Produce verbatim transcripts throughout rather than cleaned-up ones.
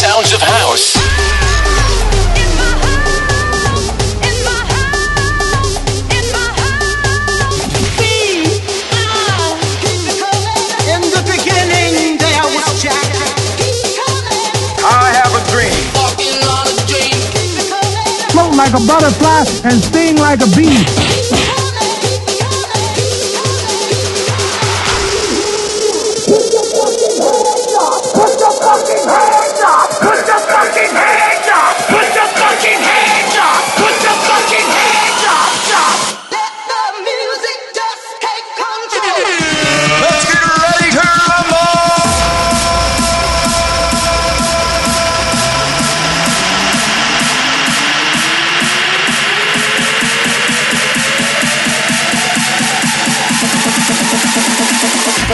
sounds of house. Like a butterfly and sting like a bee. Put your fucking hands up! Put your fucking hands up! Put your fucking hands up! Put your fucking hands up! Put your fucking hands up! Let the music just take control. Let's get ready to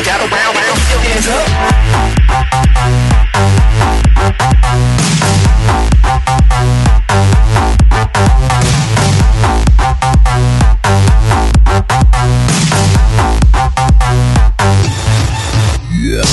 got a round round, your hands up. Yeah.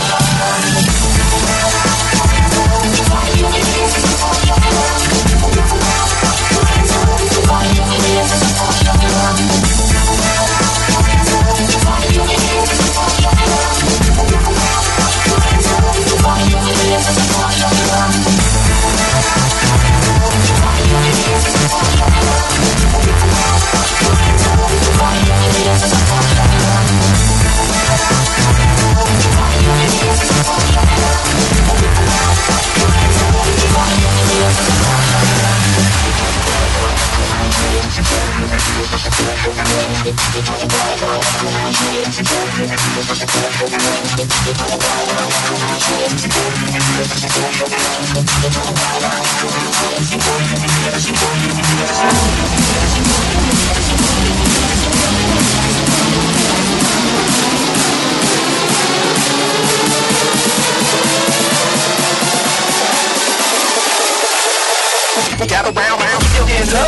Got a round round, your hands up.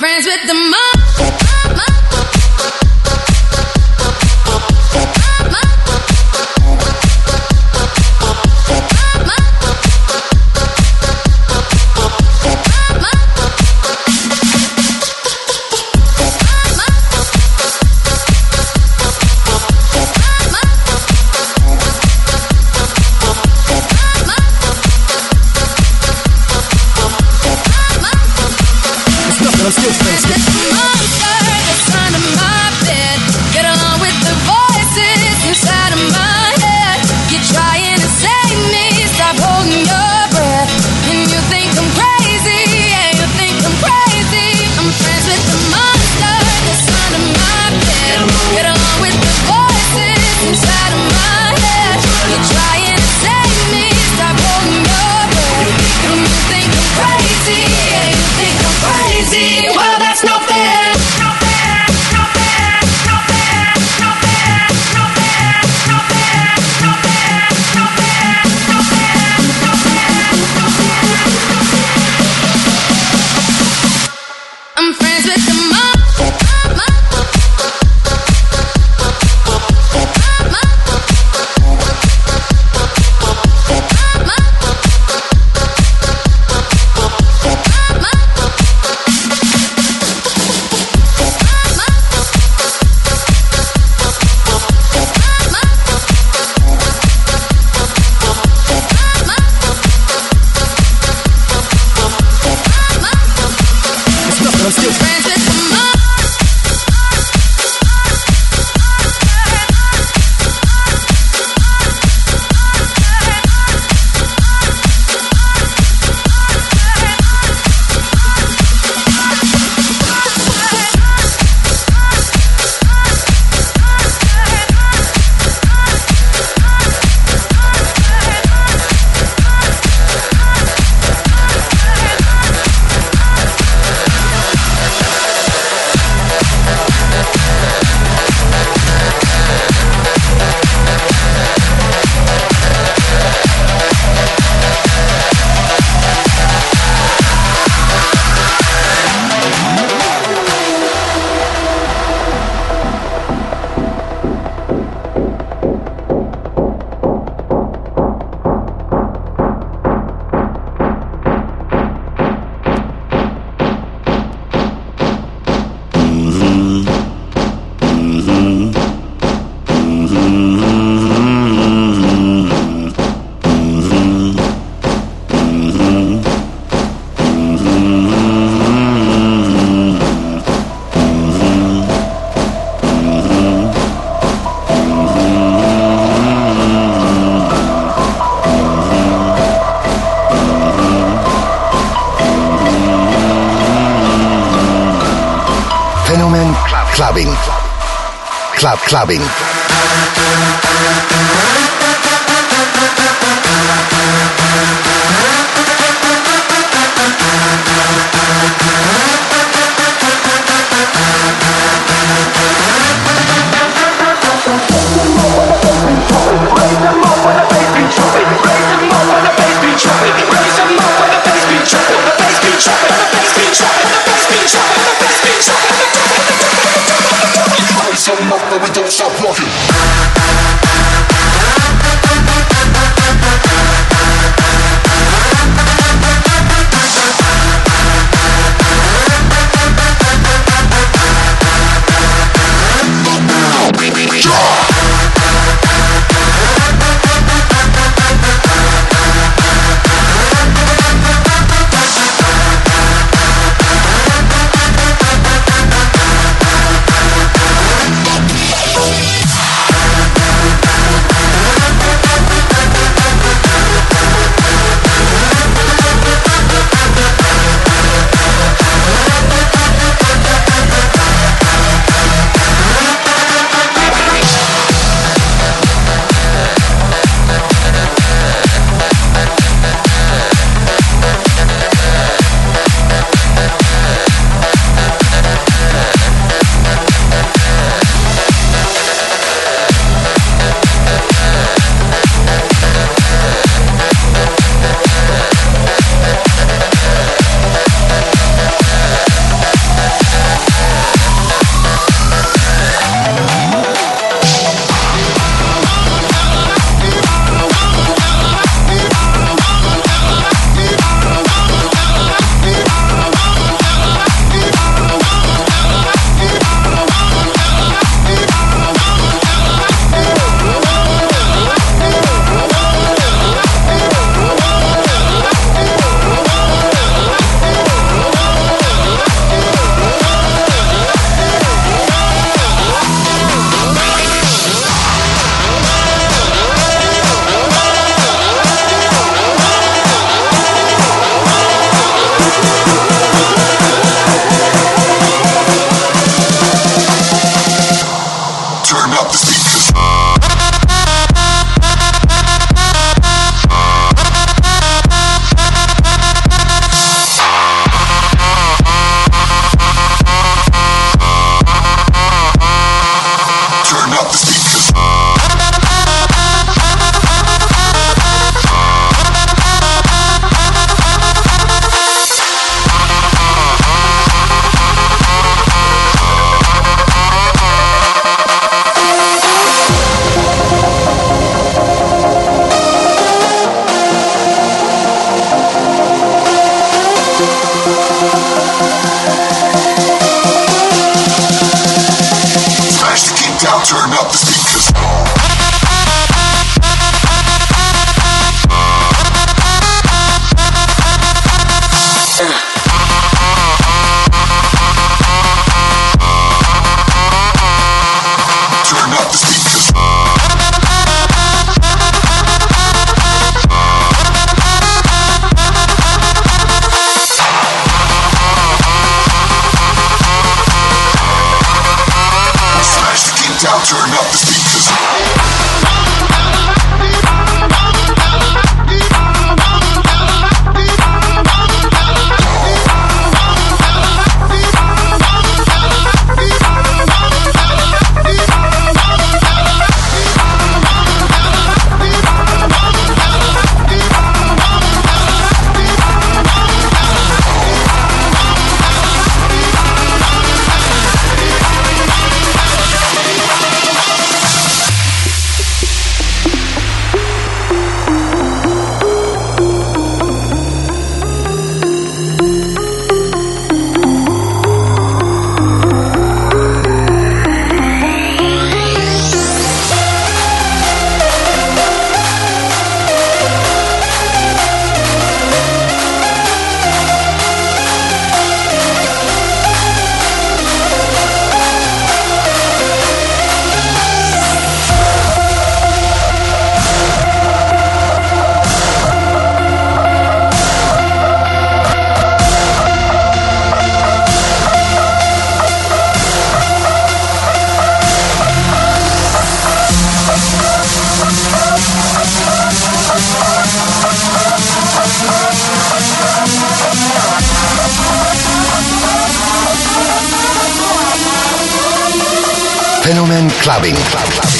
friends with the mob. Fenomen Clubbing. Club Clubbing. But we don't stop walking. Now turn up the speakers. Fenomen Clubbing, club, clubbing.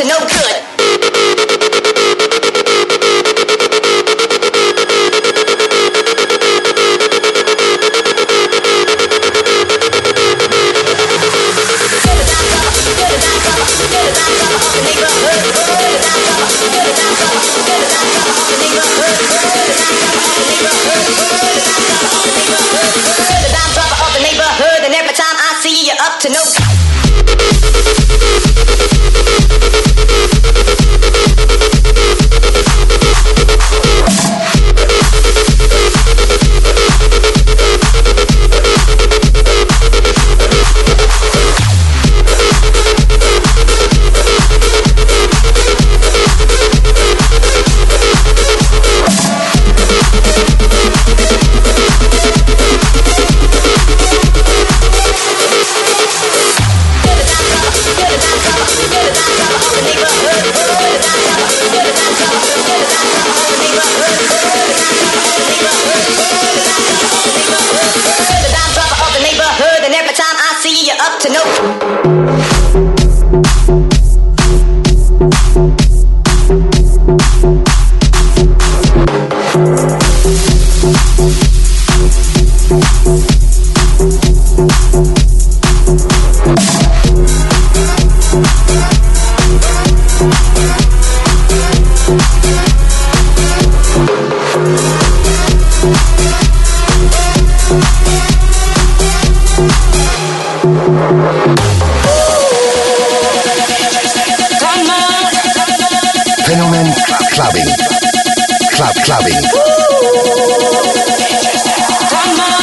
to no good. Fenomen Clubbing. Club Clubbing. Come on.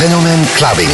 Fenomen Clubbing.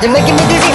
You're making me dizzy.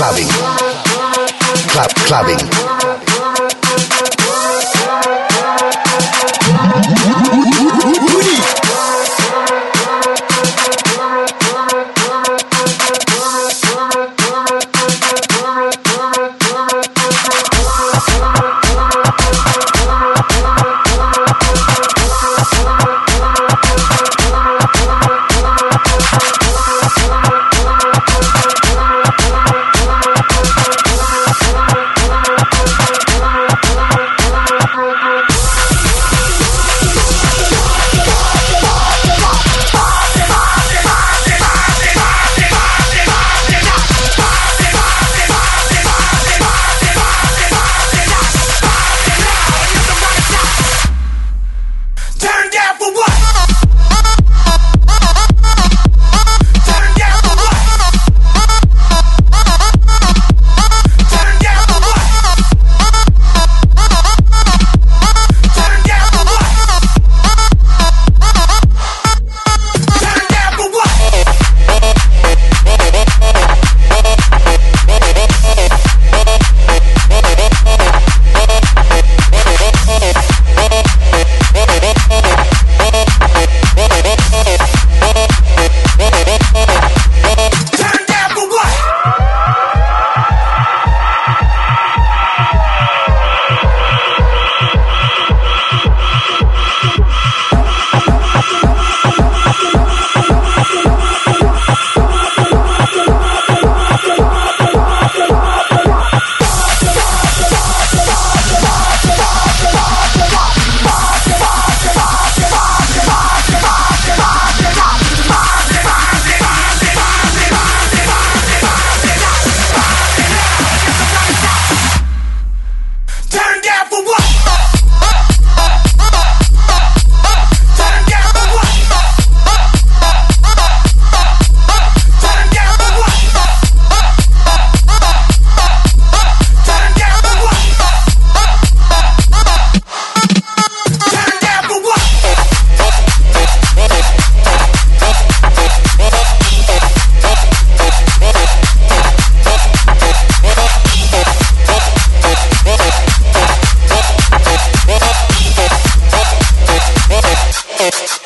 clubbing, club clubbing.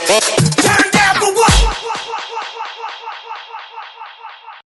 Let's go.